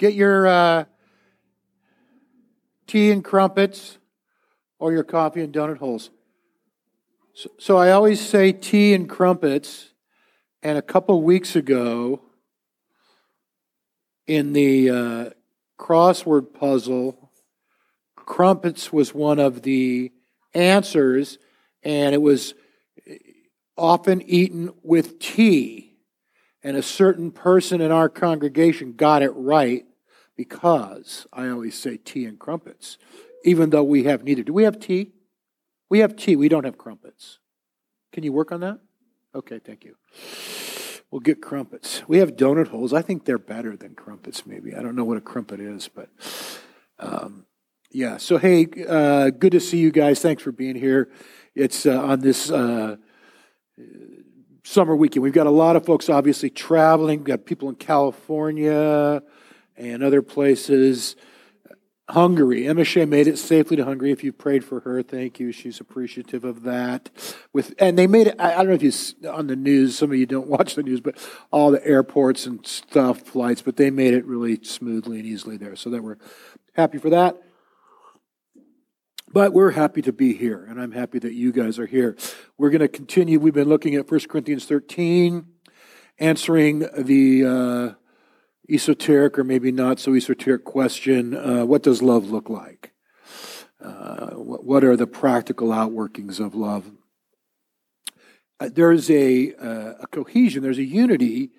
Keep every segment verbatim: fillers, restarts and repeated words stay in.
Get your uh, tea and crumpets or your coffee and donut holes. So, so I always say tea and crumpets, and a couple weeks ago in the uh, crossword puzzle, crumpets was one of the answers, and it was often eaten with tea. And a certain person in our congregation got it right, because I always say tea and crumpets, even though we have neither. Do we have tea? We have tea. We don't have crumpets. Can you work on that? Okay, thank you. We'll get crumpets. We have donut holes. I think they're better than crumpets, maybe. I don't know what a crumpet is, but um, yeah. So, hey, uh, good to see you guys. Thanks for being here. It's uh, on this uh, summer weekend. We've got a lot of folks obviously traveling. We've got people in California and other places. Hungary. Emma Shea made it safely to Hungary. If you prayed for her, thank you. She's appreciative of that. With and they made it, I don't know if you on the news, some of you don't watch the news, but all the airports and stuff, flights, but they made it really smoothly and easily there. So that we're happy for that. But we're happy to be here, and I'm happy that you guys are here. We're going to continue. We've been looking at First Corinthians thirteen, answering the uh, esoteric or maybe not so esoteric question, uh, what does love look like? Uh, what are the practical outworkings of love? Uh, there's a, uh, a cohesion, there's a unity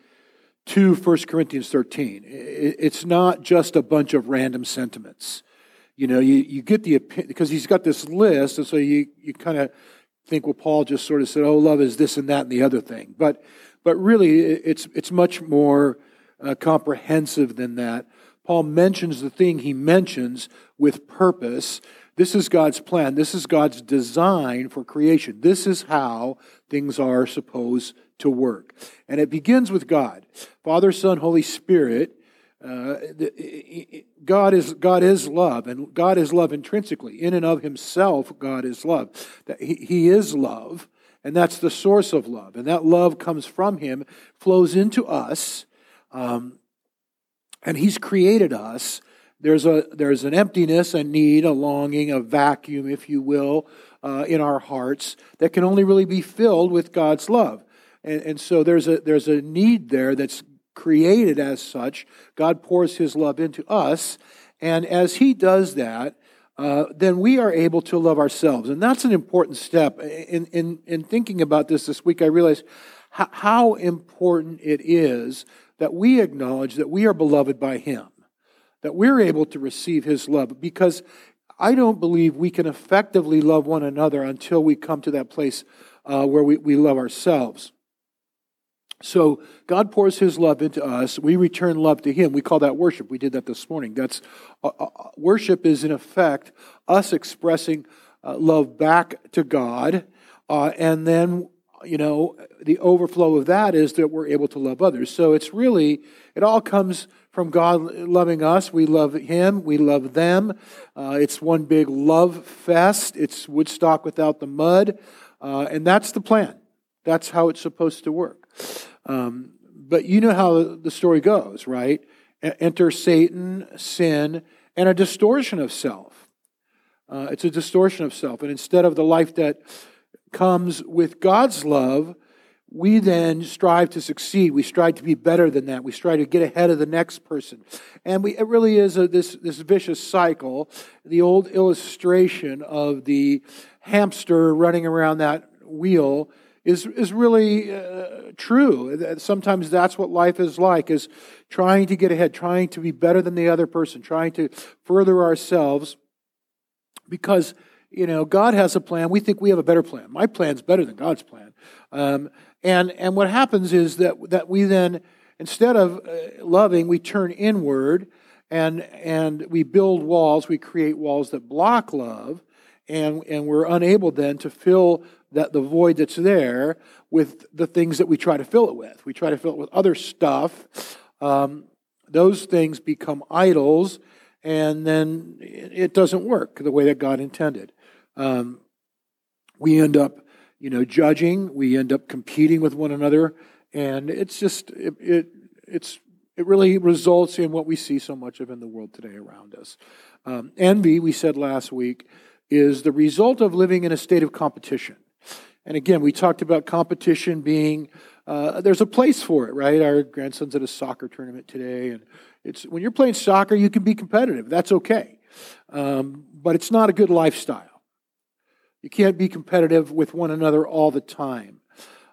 to First Corinthians thirteen. It's not just a bunch of random sentiments. You know, you, you get the opinion, because he's got this list, and so you, you kind of think, well, Paul just sort of said, oh, love is this and that and the other thing. But but really, it's it's much more Uh, comprehensive than that. Paul mentions the thing he mentions with purpose. This is God's plan. This is God's design for creation. This is how things are supposed to work. And it begins with God. Father, Son, Holy Spirit. Uh, God is God is love, and God is love intrinsically. In and of himself, God is love. He, he is love, and that's the source of love. And that love comes from him, flows into us, Um, and he's created us. There's a there's an emptiness, a need, a longing, a vacuum, if you will, uh, in our hearts that can only really be filled with God's love. And, and so there's a there's a need there that's created as such. God pours his love into us, and as he does that, uh, then we are able to love ourselves. And that's an important step. In in in thinking about this this week, I realized how, how important it is that we acknowledge that we are beloved by him, that we're able to receive his love, because I don't believe we can effectively love one another until we come to that place uh, where we, we love ourselves. So God pours his love into us. We return love to him. We call that worship. We did that this morning. That's uh, uh, worship is, in effect, us expressing uh, love back to God, uh, and then you know, the overflow of that is that we're able to love others. So it's really, it all comes from God loving us. We love him. We love them. Uh, it's one big love fest. It's Woodstock without the mud. Uh, and that's the plan. That's how it's supposed to work. Um, but you know how the story goes, right? Enter Satan, sin, and a distortion of self. Uh, it's a distortion of self. And instead of the life that comes with God's love, we then strive to succeed. We strive to be better than that. We strive to get ahead of the next person. And we, it really is a, this, this vicious cycle. The old illustration of the hamster running around that wheel is, is really uh, true. Sometimes that's what life is like, is trying to get ahead, trying to be better than the other person, trying to further ourselves, because You know, God has a plan. We think we have a better plan. My plan's better than God's plan. Um, and and what happens is that that we then, instead of uh, loving, we turn inward, and and we build walls. We create walls that block love, and and we're unable then to fill that the void that's there with the things that we try to fill it with. We try to fill it with other stuff. Um, those things become idols, and then it doesn't work the way that God intended. Um, we end up, you know, judging. We end up competing with one another, and it's just it, it it's it really results in what we see so much of in the world today around us. Um, envy, we said last week, is the result of living in a state of competition. And again, we talked about competition being, uh, there's a place for it, right? Our grandson's at a soccer tournament today, and it's when you're playing soccer, you can be competitive. That's okay. Um, but it's not a good lifestyle. You can't be competitive with one another all the time.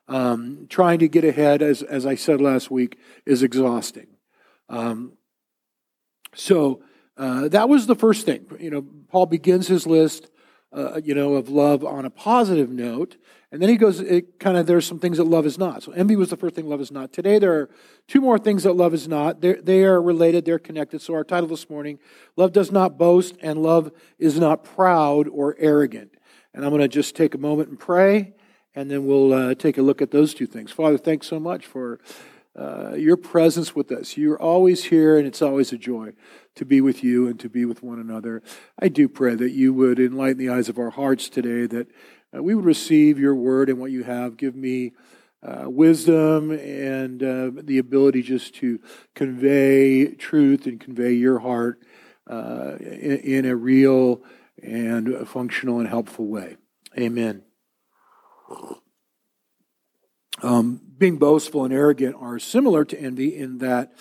Um, trying to get ahead, as, as I said last week, is exhausting. Um, so uh, that was the first thing. You know, Paul begins his list Uh, you know, of love on a positive note. And then he goes, it kind of, there's some things that love is not. So envy was the first thing love is not. Today there are two more things that love is not. They're, they are related, they're connected. So our title this morning, love does not boast and love is not proud or arrogant. And I'm going to just take a moment and pray, and then we'll uh, take a look at those two things. Father, thanks so much for uh, your presence with us. You're always here, and it's always a joy to be with you and to be with one another. I do pray that you would enlighten the eyes of our hearts today, that uh, we would receive your word and what you have. Give me uh, wisdom and uh, the ability just to convey truth and convey your heart uh, in, in a real and functional and helpful way. Amen. Um, being boastful and arrogant are similar to envy in that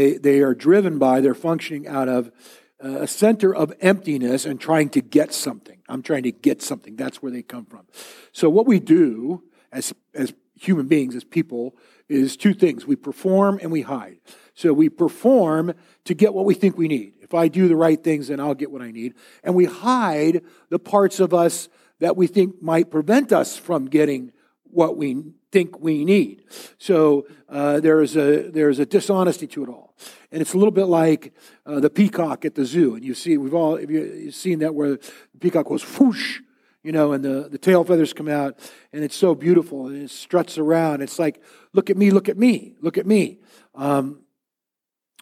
They they are driven by, they're functioning out of a center of emptiness and trying to get something. I'm trying to get something. That's where they come from. So what we do as as human beings, as people, is two things. We perform and we hide. So we perform to get what we think we need. If I do the right things, then I'll get what I need. And we hide the parts of us that we think might prevent us from getting what we need. think we need. So uh, there is a there is a dishonesty to it all, and it's a little bit like uh, the peacock at the zoo. And you see, we've all if you, you've seen that where the peacock goes whoosh, you know, and the, the tail feathers come out, and it's so beautiful, and it struts around. It's like, look at me, look at me, look at me. Um,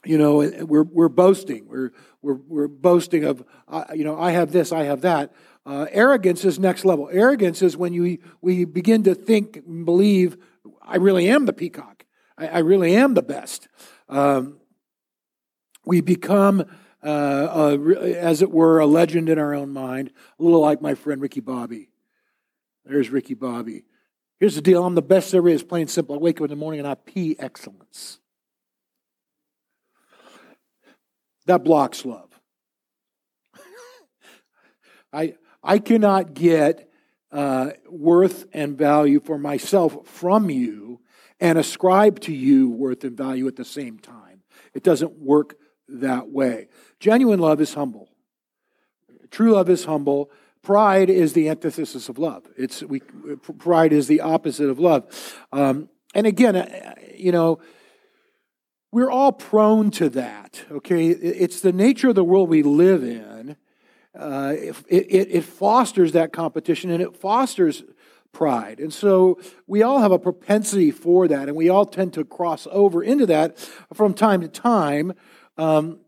you know, we're we're boasting, we're we're we're boasting of uh, you know, I have this, I have that. Uh, arrogance is next level. Arrogance is when you we begin to think and believe, I really am the peacock. I, I really am the best. Um, we become, uh, a, as it were, a legend in our own mind, a little like my friend Ricky Bobby. There's Ricky Bobby. Here's the deal. I'm the best there is, plain and simple. I wake up in the morning and I pee excellence. That blocks love. I... I cannot get uh, worth and value for myself from you and ascribe to you worth and value at the same time. It doesn't work that way. Genuine love is humble. True love is humble. Pride is the antithesis of love. It's we. Pride is the opposite of love. Um, and again, you know, we're all prone to that, okay? It's the nature of the world we live in. Uh, it, it, it fosters that competition, and it fosters pride. And so we all have a propensity for that, and we all tend to cross over into that from time to time. Um,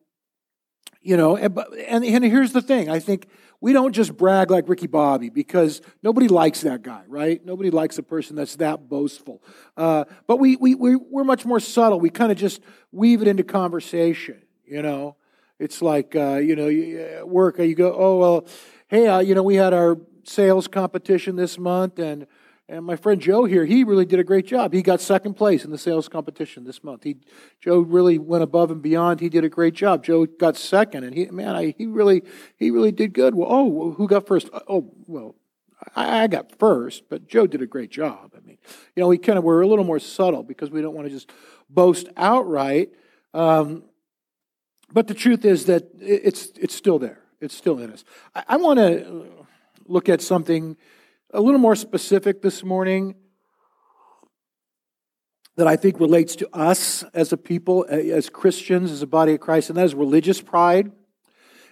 you know, and, and, and here's the thing. I think we don't just brag like Ricky Bobby because nobody likes that guy, right? Nobody likes a person that's that boastful. Uh, but we, we, we, we're much more subtle. We kind of just weave it into conversation, you know. It's like, uh, you know, you, at work, you go, oh, well, hey, uh, you know, we had our sales competition this month, and, and my friend Joe here, he really did a great job. He got second place in the sales competition this month. He, Joe really went above and beyond. He did a great job. Joe got second, and he, man, I, he really he really did good. Well, oh, who got first? Oh, well, I, I got first, but Joe did a great job. I mean, you know, we kind of were a little more subtle because we don't want to just boast outright. Um But the truth is that it's it's still there. It's still in us. I, I want to look at something a little more specific this morning that I think relates to us as a people, as Christians, as a body of Christ, and that is religious pride.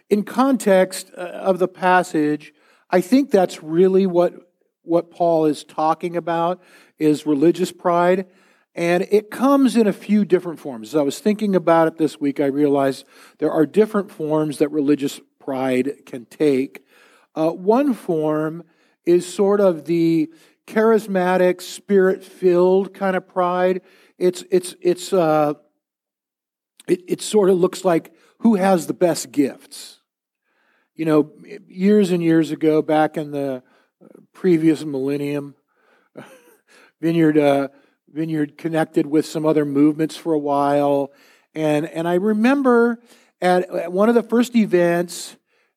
In context of the passage, I think that's really what, what Paul is talking about, is religious pride. And it comes in a few different forms. As I was thinking about it this week, I realized there are different forms that religious pride can take. Uh, one form is sort of the charismatic, spirit-filled kind of pride. It's it's it's uh, it it sort of looks like who has the best gifts. You know, years and years ago, back in the previous millennium, Vineyard uh, Vineyard connected with some other movements for a while, and and I remember at, at one of the first events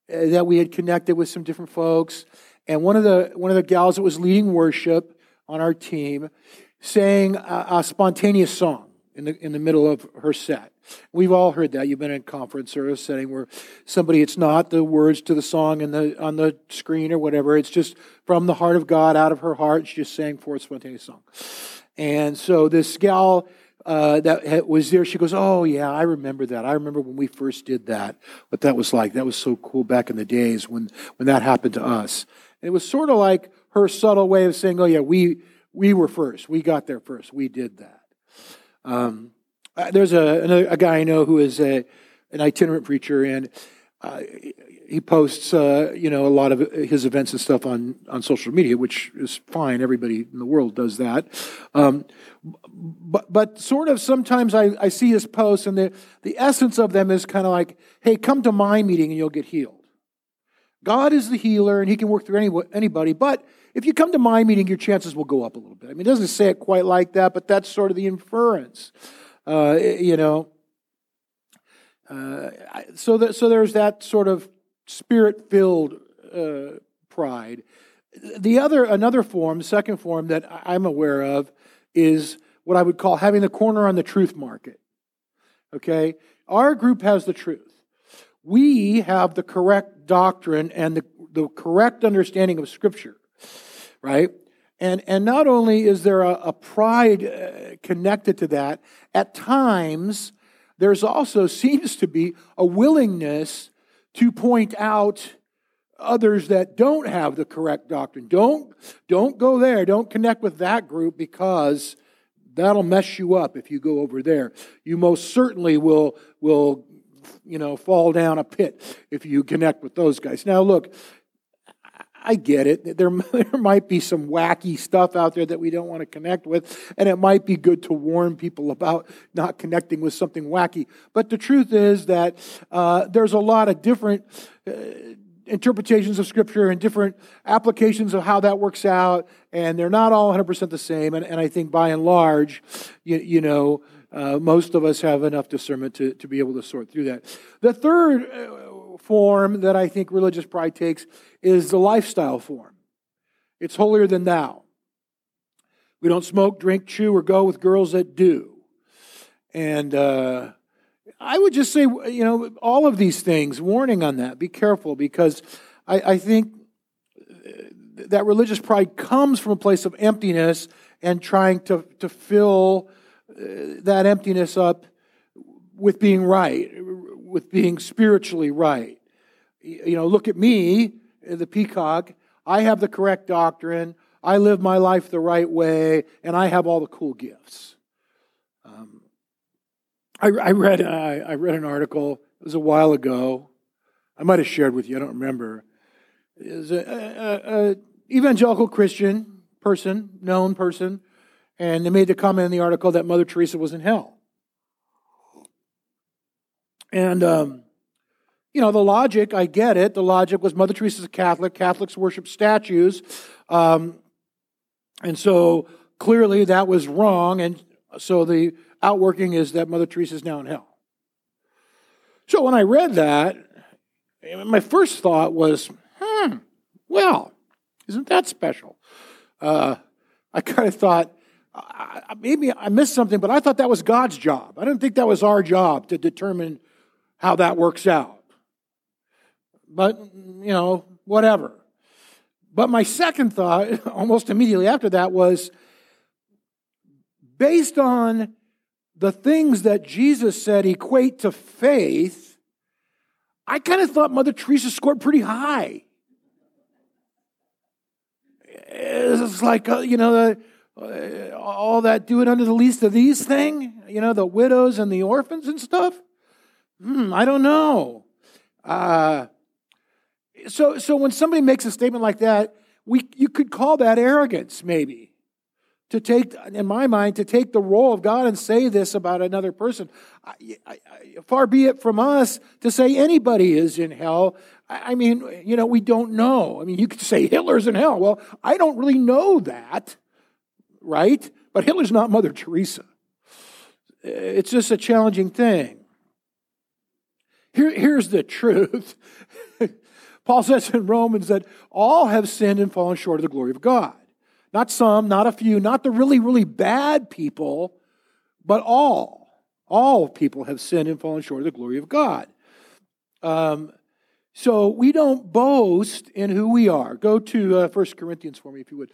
that we had connected with some different folks. And one of the one of the gals that was leading worship on our team sang a, a spontaneous song in the in the middle of her set. We've all heard that. You've been in a conference or a setting where somebody, it's not the words to the song in the on the screen or whatever. It's just from the heart of God, out of her heart. She just sang forth a spontaneous song. And so this gal uh, that was there, she goes, "Oh yeah, I remember that. I remember when we first did that. What that was like. That was so cool back in the days when when that happened to us." It was sort of like her subtle way of saying, "Oh yeah, we we were first. We got there first. We did that." Um, there's a another, a guy I know who is a an itinerant preacher, and uh, he posts uh, you know a lot of his events and stuff on, on social media, which is fine. Everybody in the world does that. Um, but but sort of sometimes I, I see his posts, and the the essence of them is kind of like, "Hey, come to my meeting and you'll get healed. God is the healer, and he can work through any, anybody. But if you come to my meeting, your chances will go up a little bit." I mean, it doesn't say it quite like that, but that's sort of the inference, uh, you know. Uh, so, that, so there's that sort of spirit-filled uh, pride. The other, another form, second form that I'm aware of is what I would call having the corner on the truth market, okay? Our group has the truth. We have the correct doctrine and the, the correct understanding of Scripture, right? And and not only is there a, a pride uh, connected to that, at times there's also seems to be a willingness to point out others that don't have the correct doctrine. Don't don't go there. Don't connect with that group because that'll mess you up if you go over there. You most certainly will will. you know, fall down a pit if you connect with those guys. Now, look, I get it. There, there might be some wacky stuff out there that we don't want to connect with, and it might be good to warn people about not connecting with something wacky. But the truth is that uh, there's a lot of different uh, interpretations of Scripture and different applications of how that works out, and they're not all one hundred percent the same. And, and I think by and large, you, you know, Uh, most of us have enough discernment to, to be able to sort through that. The third uh, form that I think religious pride takes is the lifestyle form. It's holier than thou. We don't smoke, drink, chew, or go with girls that do. And uh, I would just say, you know, all of these things, warning on that, be careful, because I, I think that religious pride comes from a place of emptiness and trying to, to fill that emptiness up with being right, with being spiritually right. You know, look at me, the peacock. I have the correct doctrine. I live my life the right way, and I have all the cool gifts. Um, I, I read I, I read an article. It was a while ago. I might have shared with you. I don't remember. It was a, a, a evangelical Christian person, known person. And they made the comment in the article that Mother Teresa was in hell. And, um, you know, the logic, I get it. The logic was Mother Teresa's a Catholic. Catholics worship statues. Um, and so clearly that was wrong. And so the outworking is that Mother Teresa is now in hell. So when I read that, my first thought was, hmm, well, isn't that special? Uh, I kind of thought, maybe I missed something, but I thought that was God's job. I didn't think that was our job to determine how that works out. But, you know, whatever. But my second thought, almost immediately after that, was based on the things that Jesus said equate to faith, I kind of thought Mother Teresa scored pretty high. It's like, you know, the, all that do it under the least of these thing, you know, the widows and the orphans and stuff. Hmm, I don't know. Uh, so so when somebody makes a statement like that, we you could call that arrogance, maybe. To take, in my mind, to take the role of God and say this about another person. I, I, I, far be it from us to say anybody is in hell. I, I mean, you know, we don't know. I mean, you could say Hitler's in hell. Well, I don't really know that, right? But Hitler's not Mother Teresa. It's just a challenging thing. Here, here's the truth. Paul says in Romans that all have sinned and fallen short of the glory of God. Not some, not a few, not the really, really bad people, but all. All people have sinned and fallen short of the glory of God. Um, so we don't boast in who we are. Go to uh, First Corinthians for me, if you would.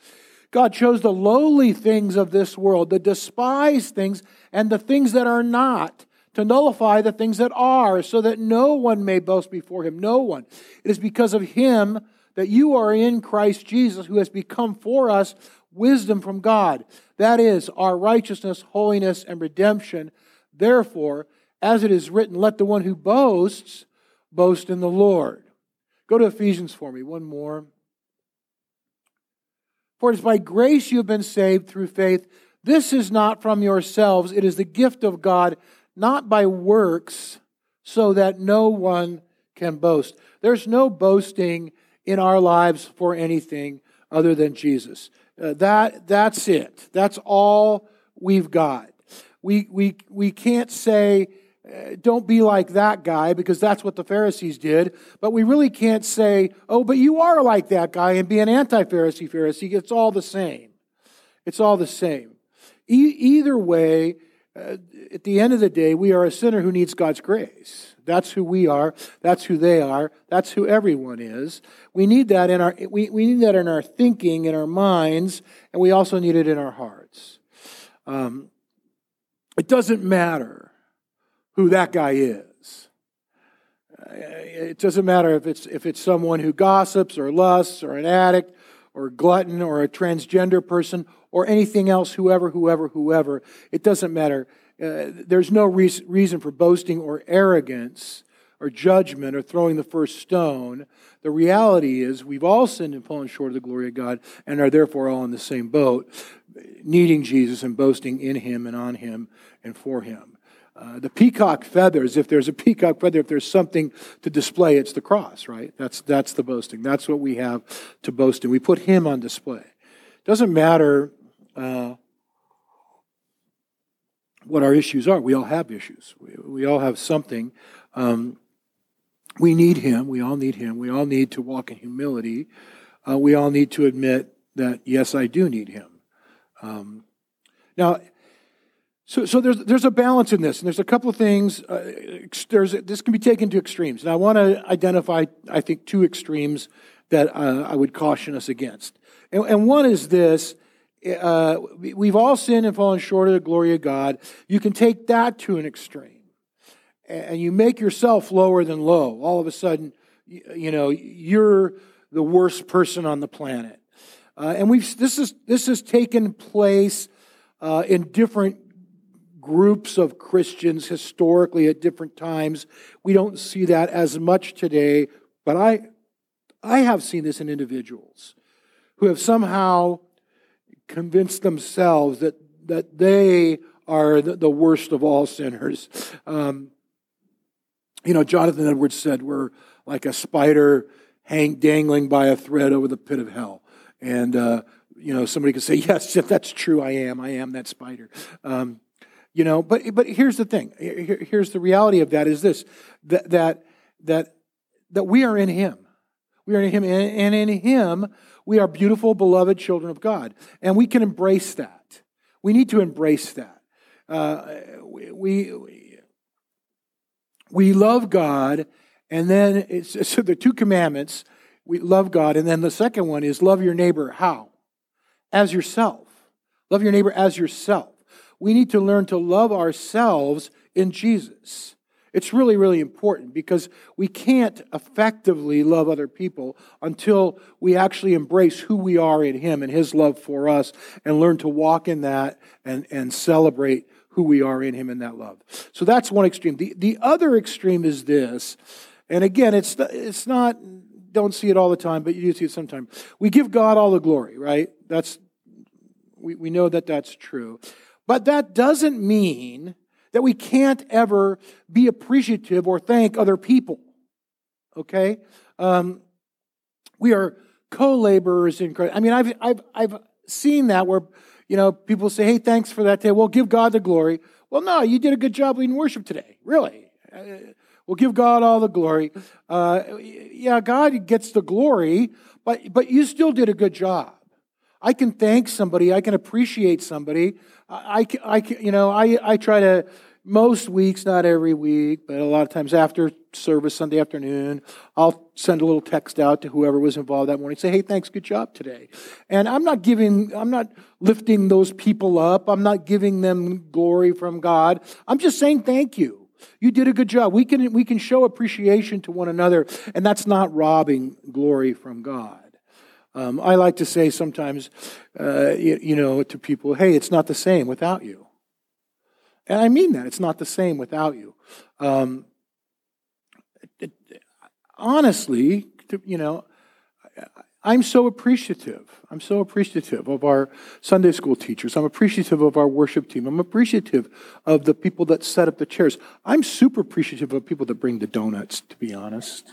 God chose the lowly things of this world, the despised things, and the things that are not, to nullify the things that are, so that no one may boast before him. No one. It is because of him that you are in Christ Jesus, who has become for us wisdom from God. That is, our righteousness, holiness, and redemption. Therefore, as it is written, let the one who boasts, boast in the Lord. Go to Ephesians for me, one more. For it is by grace you have been saved through faith. This is not from yourselves, it is the gift of God, not by works, so that no one can boast. There's no boasting in our lives for anything other than Jesus. Uh, that that's it. That's all we've got. We we we can't say, uh, don't be like that guy, because that's what the Pharisees did. But we really can't say, oh, but you are like that guy, and be an anti-Pharisee Pharisee. It's all the same. It's all the same. E- either way, uh, at the end of the day, we are a sinner who needs God's grace. That's who we are. That's who they are. That's who everyone is. We need that in our we, we need that in our thinking, in our minds, and we also need it in our hearts. Um, it doesn't matter who that guy is. It doesn't matter if it's if it's someone who gossips or lusts or an addict or glutton or a transgender person or anything else. Whoever, whoever, whoever. It doesn't matter. Uh, there's no re- reason for boasting or arrogance or judgment or throwing the first stone. The reality is we've all sinned and fallen short of the glory of God and are therefore all in the same boat, needing Jesus and boasting in him and on him and for him. Uh, the peacock feathers, if there's a peacock feather, if there's something to display, it's the cross, right? That's that's the boasting. That's what we have to boast in. We put him on display. Doesn't matter Uh, what our issues are. We all have issues. We, we all have something. Um, we need him. We all need him. We all need to walk in humility. Uh, we all need to admit that, yes, I do need him. Um, now, so so there's there's a balance in this, and there's a couple of things. Uh, there's this can be taken to extremes, and I want to identify, I think, two extremes that uh, I would caution us against. And, and one is this. Uh, we've all sinned and fallen short of the glory of God. You can take that to an extreme, and you make yourself lower than low. All of a sudden, you know, you're the worst person on the planet. Uh, and we've this is this has taken place uh, in different groups of Christians historically at different times. We don't see that as much today, but I I have seen this in individuals who have somehow convince themselves that that they are the, the worst of all sinners. Um, you know, Jonathan Edwards said we're like a spider hang dangling by a thread over the pit of hell. And uh, you know, somebody could say, "Yes, if that's true, I am. I am that spider." Um, you know, but but here's the thing. Here, here's the reality of that: is this that that that that we are in Him. We are in Him, and in Him we are beautiful, beloved children of God. And we can embrace that. We need to embrace that. Uh, we, we, we love God, and then it's, it's the two commandments. we love God. And then the second one is love your neighbor how? As yourself. Love your neighbor as yourself. We need to learn to love ourselves in Jesus. It's really, really important because we can't effectively love other people until we actually embrace who we are in Him and His love for us and learn to walk in that and, and celebrate who we are in Him in that love. So that's one extreme. The the other extreme is this, and again, it's it's not, don't see it all the time, but you do see it sometimes. We give God all the glory, right? That's we, we know that that's true. But that doesn't mean that we can't ever be appreciative or thank other people, okay? Um, we are co-laborers in Christ. I mean, I've, I've, I've seen that where, you know, people say, hey, thanks for that day. Well, give God the glory. Well, no, you did a good job leading worship today, really. We'll give God all the glory. Uh, yeah, God gets the glory, but but you still did a good job. I can thank somebody. I can appreciate somebody. I, I, I you know, I, I try to, most weeks, not every week, but a lot of times after service Sunday afternoon, I'll send a little text out to whoever was involved that morning. Say, hey, thanks, good job today. And I'm not giving, I'm not lifting those people up. I'm not giving them glory from God. I'm just saying thank you. You did a good job. We can, we can show appreciation to one another, and that's not robbing glory from God. Um, I like to say sometimes, uh, you, you know, to people, hey, it's not the same without you. And I mean that. It's not the same without you. Um, it, it, honestly, to, you know, I'm so appreciative. I'm so appreciative of our Sunday school teachers. I'm appreciative of our worship team. I'm appreciative of the people that set up the chairs. I'm super appreciative of people that bring the donuts, to be honest.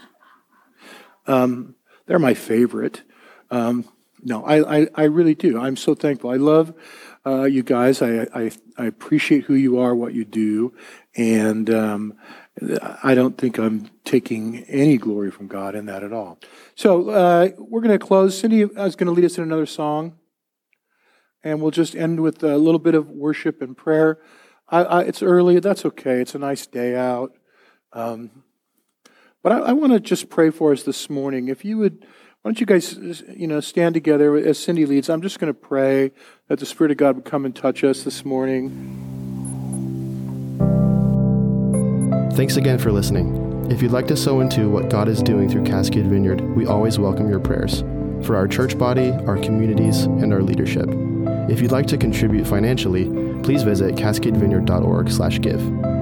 Um, they're my favorite. Um, no, I, I, I really do. I'm so thankful. I love uh, you guys. I, I I appreciate who you are, what you do, and um, I don't think I'm taking any glory from God in that at all. So uh, we're going to close. Cindy is going to lead us in another song, and we'll just end with a little bit of worship and prayer. I, I, it's early. That's okay. It's a nice day out. Um, but I, I want to just pray for us this morning. If you would... Why don't you guys, you know, stand together as Cindy leads. I'm just going to pray that the Spirit of God would come and touch us this morning. Thanks again for listening. If you'd like to sow into what God is doing through Cascade Vineyard, we always welcome your prayers for our church body, our communities, and our leadership. If you'd like to contribute financially, please visit cascade vineyard dot org slash give.